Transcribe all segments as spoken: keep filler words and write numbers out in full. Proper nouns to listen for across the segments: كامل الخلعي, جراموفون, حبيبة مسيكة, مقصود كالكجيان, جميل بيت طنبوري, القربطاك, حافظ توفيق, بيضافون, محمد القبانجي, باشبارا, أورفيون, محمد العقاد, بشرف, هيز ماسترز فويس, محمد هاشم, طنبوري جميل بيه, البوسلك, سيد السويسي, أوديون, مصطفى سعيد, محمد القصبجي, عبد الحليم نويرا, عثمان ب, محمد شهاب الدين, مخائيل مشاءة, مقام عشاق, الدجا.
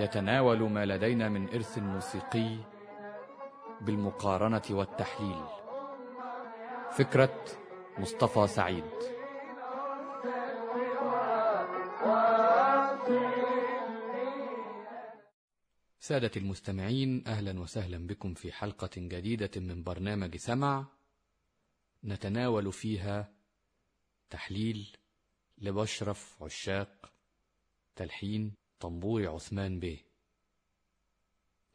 يتناول ما لدينا من إرث موسيقي بالمقارنة والتحليل. فكرة مصطفى سعيد. سادة المستمعين، أهلا وسهلا بكم في حلقة جديدة من برنامج سمع، نتناول فيها تحليل لبشرف عشاق، تلحين طنبوري عثمان ب.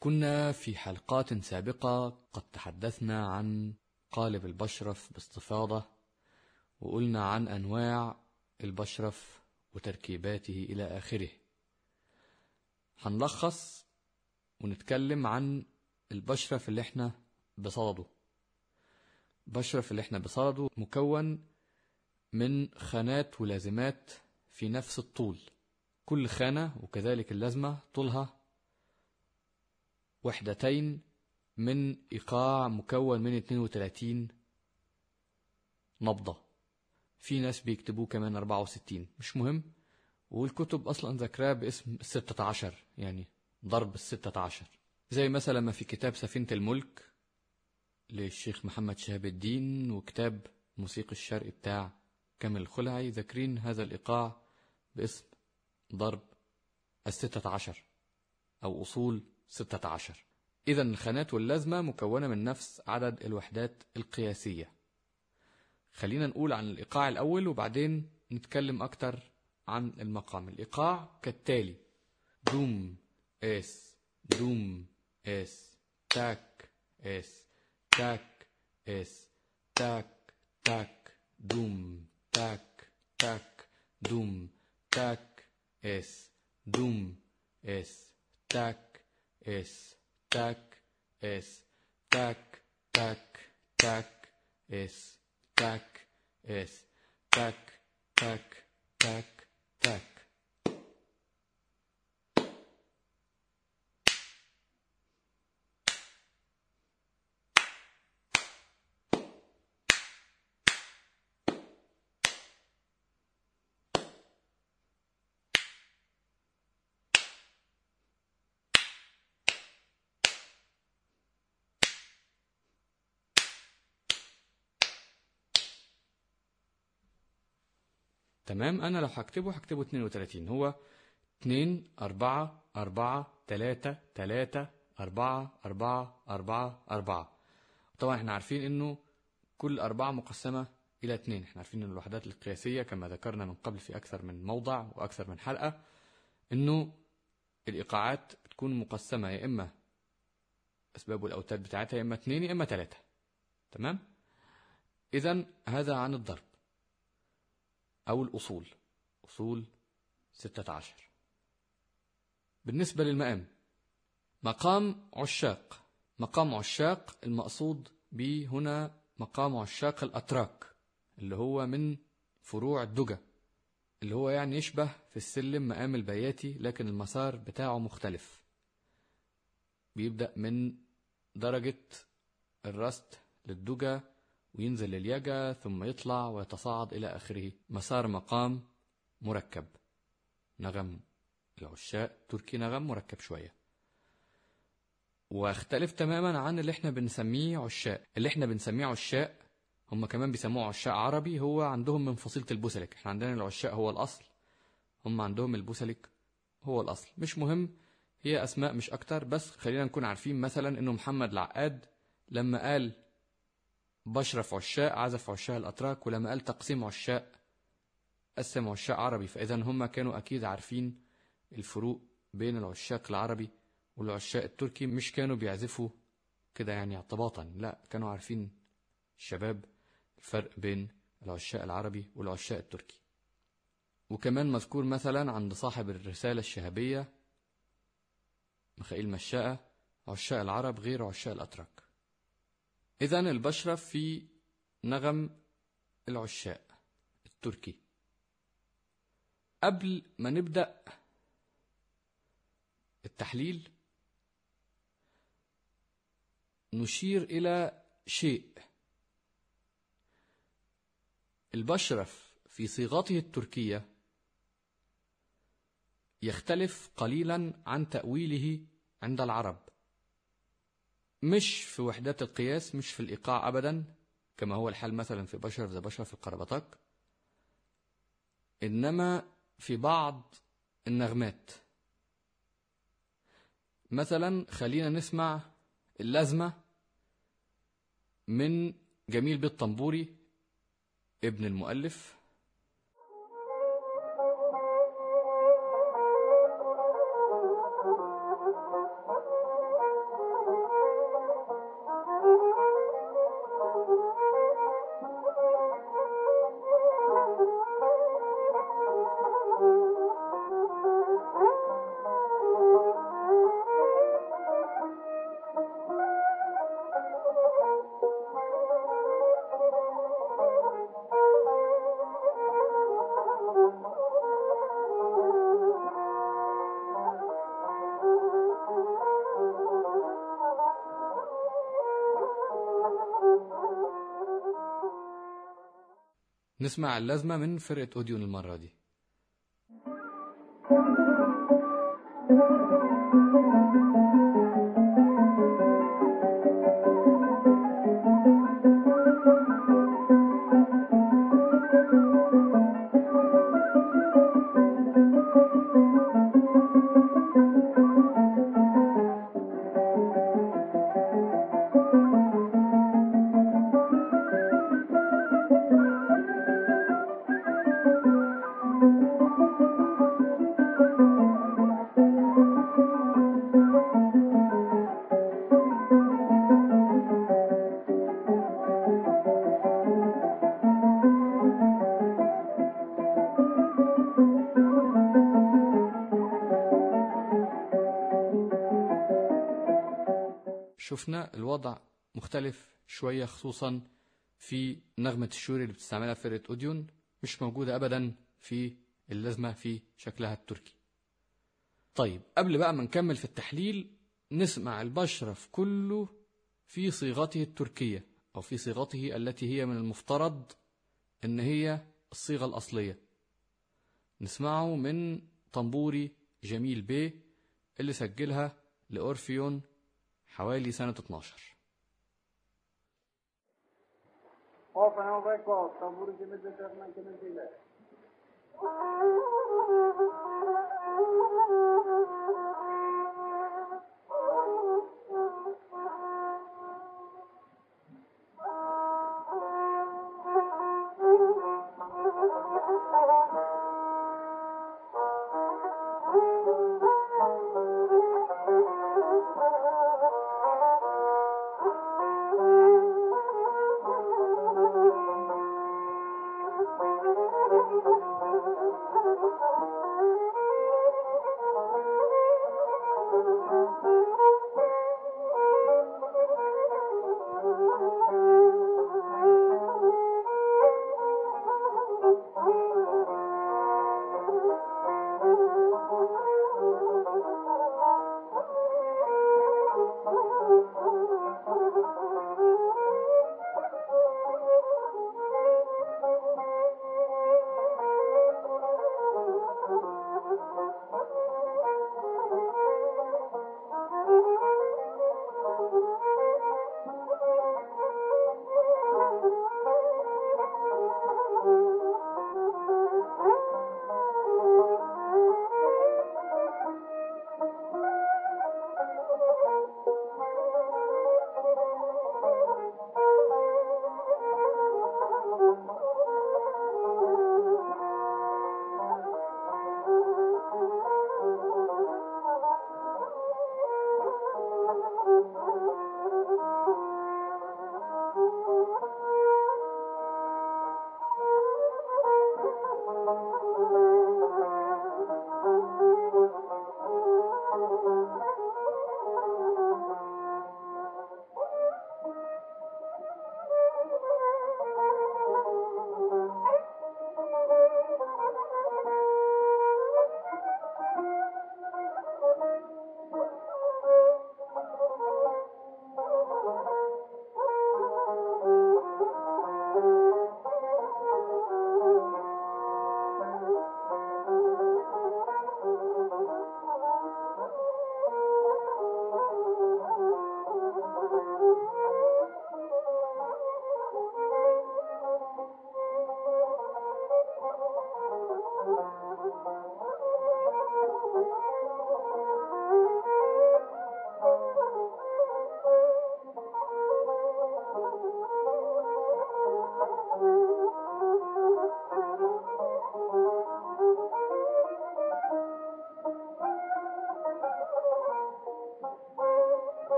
كنا في حلقات سابقة قد تحدثنا عن قالب البشرف باستفاضة، وقلنا عن أنواع البشرف وتركيباته إلى آخره. هنلخص ونتكلم عن البشرف اللي احنا بصدده. البشرف اللي احنا بصدده مكون من خانات ولازمات في نفس الطول، كل خانة وكذلك اللازمة طولها وحدتين من إيقاع مكون من اثنين وثلاثين نبضة، في ناس بيكتبوه كمان أربعة وستين، مش مهم، والكتب أصلا ذكراه باسم ستة عشر، يعني ضرب الستة عشر، زي مثلا ما في كتاب سفينة الملك للشيخ محمد شهاب الدين، وكتاب موسيقى الشرق بتاع كامل الخلعي ذاكرين هذا الإيقاع باسم ضرب الستة عشر أو أصول ستة عشر. إذا الخانات واللازمة مكونة من نفس عدد الوحدات القياسية. خلينا نقول عن الإيقاع الأول وبعدين نتكلم أكتر عن المقام. الإيقاع كالتالي: دوم إس دوم إس تاك إس تاك إس تاك تاك دوم تاك تاك دوم تاك اس دوم اس تاك اس تاك اس تاك تاك تاك اس تاك اس تاك تاك تاك تاك. تمام، أنا لو هكتبه هكتبه اثنين وثلاثين، هو اثنين أربعة أربعة ثلاثة ثلاثة أربعة أربعة أربعة أربعة. طبعا احنا عارفين انه كل أربعة مقسمة إلى اثنين، احنا عارفين ان الوحدات القياسية كما ذكرنا من قبل في أكثر من موضع وأكثر من حلقة انه الإيقاعات تكون مقسمة يا إما أسباب الأوتاد بتاعتها يا إما اثنين يا إما ثلاثة. تمام؟ إذا هذا عن الضرب أو الأصول، أصول ستة عشر. بالنسبة للمقام، مقام عشاق. مقام عشاق المقصود به هنا مقام عشاق الأتراك، اللي هو من فروع الدجا، اللي هو يعني يشبه في السلم مقام البياتي لكن المسار بتاعه مختلف، بيبدأ من درجة الرست للدجا وينزل للياجا ثم يطلع ويتصاعد إلى آخره. مسار مقام مركب، نغم العشاق تركي نغم مركب شوية، واختلف تماما عن اللي احنا بنسميه عشاق. اللي احنا بنسميه عشاق هم كمان بيسموه عشاق عربي، هو عندهم من فصيلة البوسلك. احنا عندنا العشاق هو الأصل، هم عندهم البوسلك هو الأصل. مش مهم، هي أسماء مش أكتر، بس خلينا نكون عارفين مثلا إنه محمد العقاد لما قال بشرف عشاق عزف عشاق الأتراك، ولما قال تقسيم عشاق قسم عشاق عربي، فإذا هم كانوا أكيد عارفين الفروق بين العشاق العربي والعشاق التركي، مش كانوا بيعزفوا كده يعني اعتباطا، لا كانوا عارفين الشباب الفرق بين العشاق العربي والعشاق التركي. وكمان مذكور مثلا عند صاحب الرسالة الشهابية مخائيل مشاءة، عشاق العرب غير عشاق الأتراك. إذا البشرة في نغم العشاق التركي. قبل ما نبدأ التحليل نشير إلى شيء. البشرف في صيغته التركية يختلف قليلا عن تأويله عند العرب، مش في وحدات القياس، مش في الإيقاع أبدا كما هو الحال مثلا في بشر ذا بشر في القربطاك، إنما في بعض النغمات. مثلا خلينا نسمع اللازمة من جميل بيت طنبوري ابن المؤلف. نسمع اللازمة من فرقة أوديون المرة دي. شفنا الوضع مختلف شوية، خصوصا في نغمة الشوري اللي بتستعملها فرقة أوديون، مش موجودة أبدا في اللازمة في شكلها التركي. طيب قبل بقى ما نكمل في التحليل نسمع البشرف كله في صيغته التركية أو في صيغته التي هي من المفترض أن هي الصيغة الأصلية. نسمعه من طنبوري جميل بي اللي سجلها لأورفيون حوالي سنة اتناشر.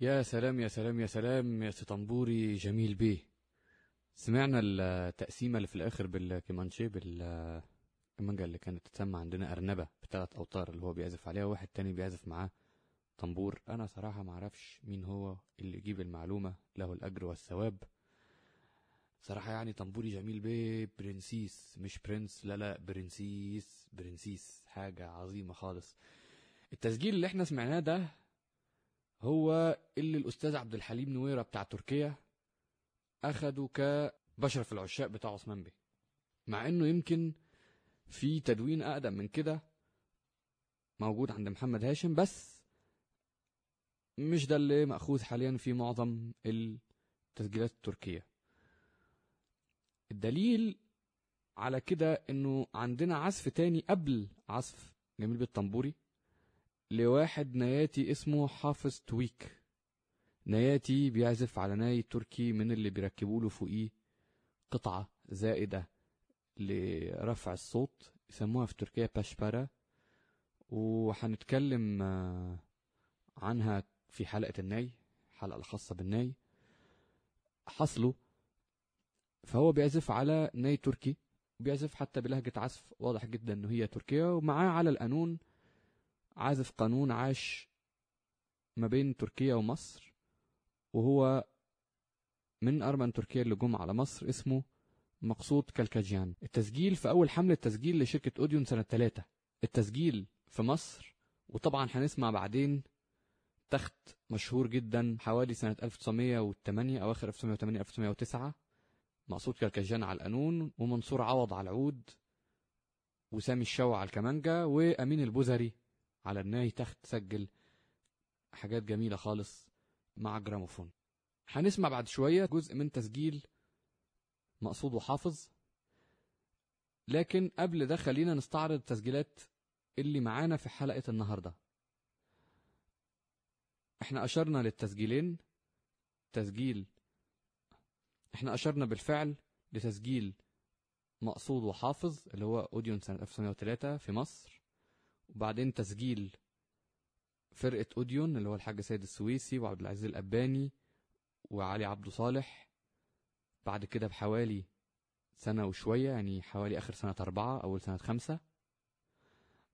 يا سلام يا سلام يا سلام يا سي طنبوري جميل بيه. سمعنا التقسيمة اللي في الآخر بالكمانشيه، بالكمانجة اللي كانت تسمى عندنا أرنبة بثلاث أوتار، اللي هو بيعزف عليها واحد تاني بيعزف معاه طنبور. أنا صراحة معرفش مين هو اللي يجيب المعلومة، له الأجر والثواب صراحة. يعني طنبوري جميل بيه برنسيس، مش برنس، لا لا برنسيس برنسيس، حاجة عظيمة خالص. التسجيل اللي احنا سمعناه ده هو اللي الأستاذ عبد الحليم نويرا بتاع تركيا أخده كبشرف العشاق بتاع عثمان ب، مع إنه يمكن في تدوين أقدم من كده موجود عند محمد هاشم، بس مش ده اللي مأخوذ حاليا في معظم التسجيلات التركية. الدليل على كده إنه عندنا عزف تاني قبل عزف جميل بيت طنبوري لواحد نياتي اسمه حافظ توفيق. نياتي بيعزف على ناي تركي من اللي بيركبوا له فوقيه قطعة زائدة لرفع الصوت، يسموها في تركيا باشبارا، وهنتكلم عنها في حلقة الناي، الحلقة الخاصة بالناي حصله. فهو بيعزف على ناي تركي، بيعزف حتى بلهجة عزف واضح جدا انه هي تركية، ومعاه على القانون عازف قانون عاش ما بين تركيا ومصر، وهو من أرمن تركيا اللي جم على مصر، اسمه مقصود كالكجيان. التسجيل في أول حملة تسجيل لشركة أوديون سنة ثلاثة، التسجيل في مصر، وطبعا هنسمع بعدين تخت مشهور جدا حوالي سنة ألف وتسعمية وتمانية أو آخر ألف وتسعمية وتمانية ألف وتسعمية وتسعة، مقصود كالكجيان على القانون، ومنصور عوض على العود، وسامي الشوع على الكمانجا، وأمين البوزري على الناي تخت، سجل حاجات جميلة خالص مع جراموفون. هنسمع بعد شوية جزء من تسجيل مقصود وحافظ، لكن قبل ده خلينا نستعرض التسجيلات اللي معانا في حلقة النهاردة. احنا أشرنا للتسجيلين، تسجيل احنا أشرنا بالفعل لتسجيل مقصود وحافظ اللي هو أوديون سنة ألف وتسعمية وتلاتة في مصر، وبعدين تسجيل فرقة أوديون اللي هو الحاج سيد السويسي وعبد العزيز القباني وعلي عبده صالح، بعد كده بحوالي سنة وشوية، يعني حوالي آخر سنة أربعة أول سنة خمسة.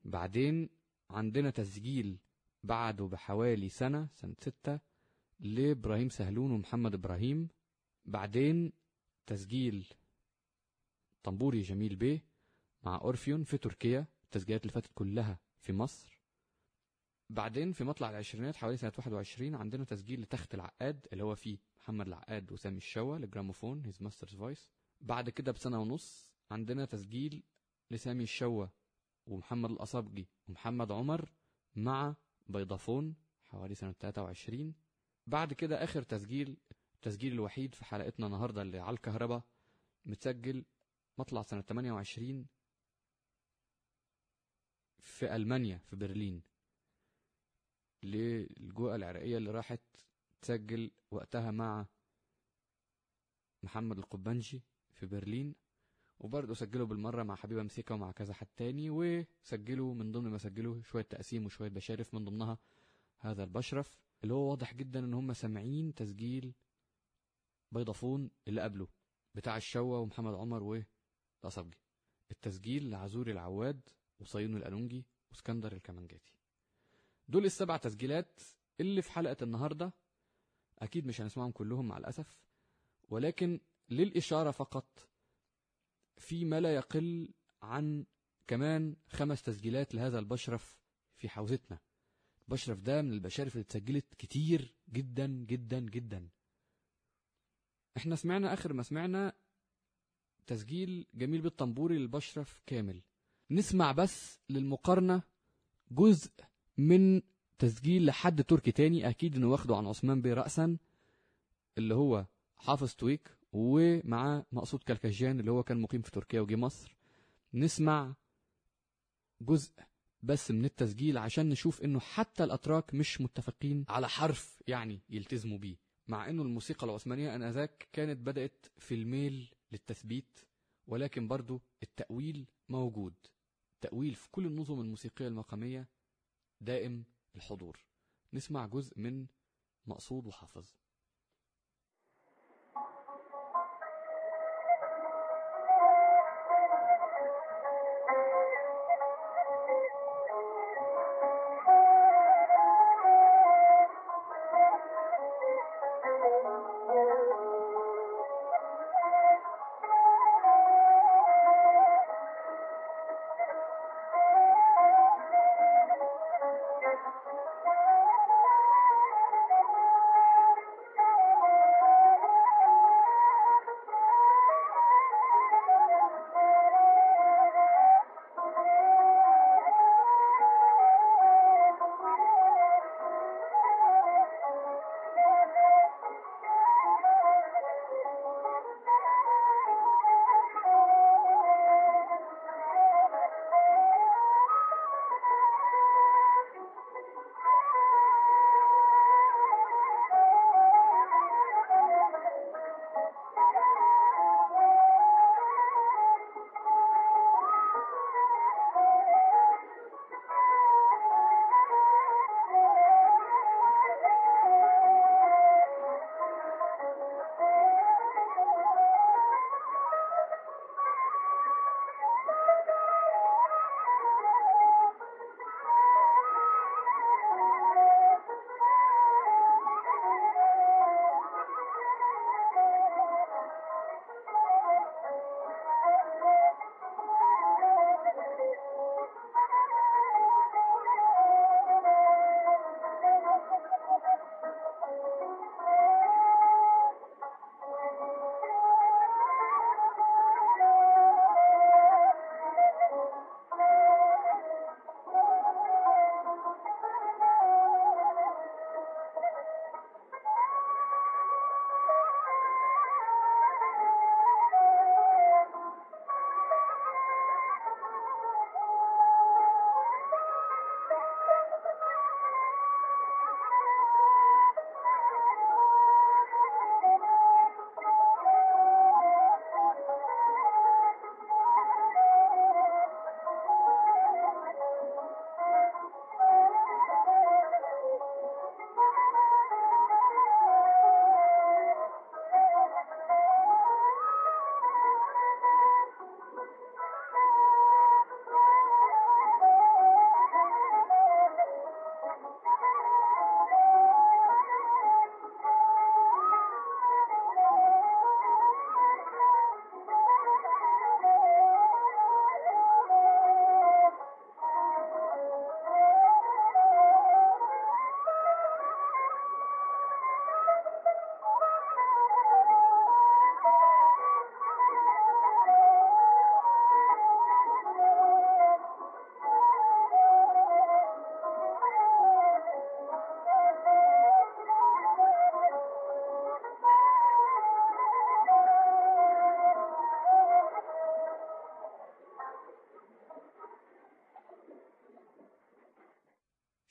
بعدين عندنا تسجيل بعده بحوالي سنة سنة ستة لإبراهيم سهلون ومحمد إبراهيم، بعدين تسجيل طنبوري جميل بيه مع أورفيون في تركيا، التسجيلات اللي فاتت كلها في مصر. بعدين في مطلع العشرينات حوالي سنة واحد وعشرين عندنا تسجيل لتخت العقاد اللي هو فيه محمد العقاد وسامي الشوا للجراموفون هيز ماسترز فويس. بعد كده بسنة ونص عندنا تسجيل لسامي الشوا ومحمد القصبجي ومحمد عمر مع بيضافون حوالي سنة تلاتة وعشرين. بعد كده آخر تسجيل، التسجيل الوحيد في حلقتنا النهاردة اللي على الكهرباء، متسجل مطلع سنة تمانية وعشرين في ألمانيا في برلين للجوءة العراقية اللي راحت تسجل وقتها مع محمد القبانجي في برلين، وبرضه سجلوا بالمرة مع حبيبة مسيكة ومع كذا حد تاني، وسجلوا من ضمن ما سجلوا شوية تقسيم وشوية بشارف، من ضمنها هذا البشرف اللي هو واضح جدا ان هم سامعين تسجيل بيضافون اللي قبله بتاع الشوا ومحمد عمر والقصبجي، التسجيل لعزوري العواد وصيون القانونجي واسكندر الكمانجاتي. دول السبع تسجيلات اللي في حلقة النهاردة، أكيد مش هنسمعهم كلهم مع الأسف، ولكن للإشارة فقط في ما لا يقل عن كمان خمس تسجيلات لهذا البشرف في حوزتنا. البشرف ده من البشارف اللي اتسجلت كتير جدا جدا جدا. احنا سمعنا آخر ما سمعنا تسجيل جميل بيت طنبوري للبشرف كامل. نسمع بس للمقارنة جزء من تسجيل لحد تركي تاني أكيد إنه واخده عن عثمان ب رأسا، اللي هو حافظ توفيق، ومعاه مقصود كالكجيان اللي هو كان مقيم في تركيا وجي مصر. نسمع جزء بس من التسجيل عشان نشوف إنه حتى الأتراك مش متفقين على حرف يعني يلتزموا بيه، مع إنه الموسيقى العثمانية أنذاك كانت بدأت في الميل للتثبيت، ولكن برضو التأويل موجود، التأويل في كل النظم الموسيقية المقامية دائم الحضور. نسمع جزء من مقصود وحافظ.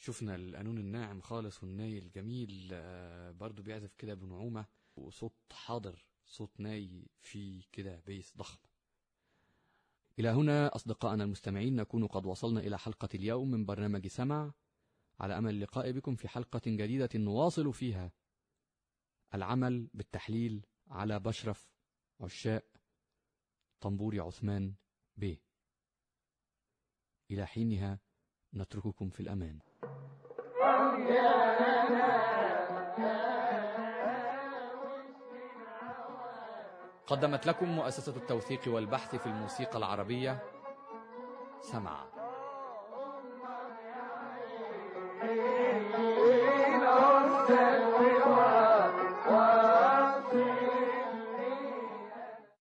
شفنا القانون الناعم خالص والناي الجميل برضو بيعزف كده بنعومة وصوت حاضر، صوت ناي فيه كده بيس ضخم. إلى هنا أصدقائنا المستمعين نكون قد وصلنا إلى حلقة اليوم من برنامج سمع، على أمل اللقاء بكم في حلقة جديدة نواصل فيها العمل بالتحليل على بشرف عشاق طنبوري عثمان ب. إلى حينها نترككم في الأمان. قدمت لكم مؤسسة التوثيق والبحث في الموسيقى العربية سمع.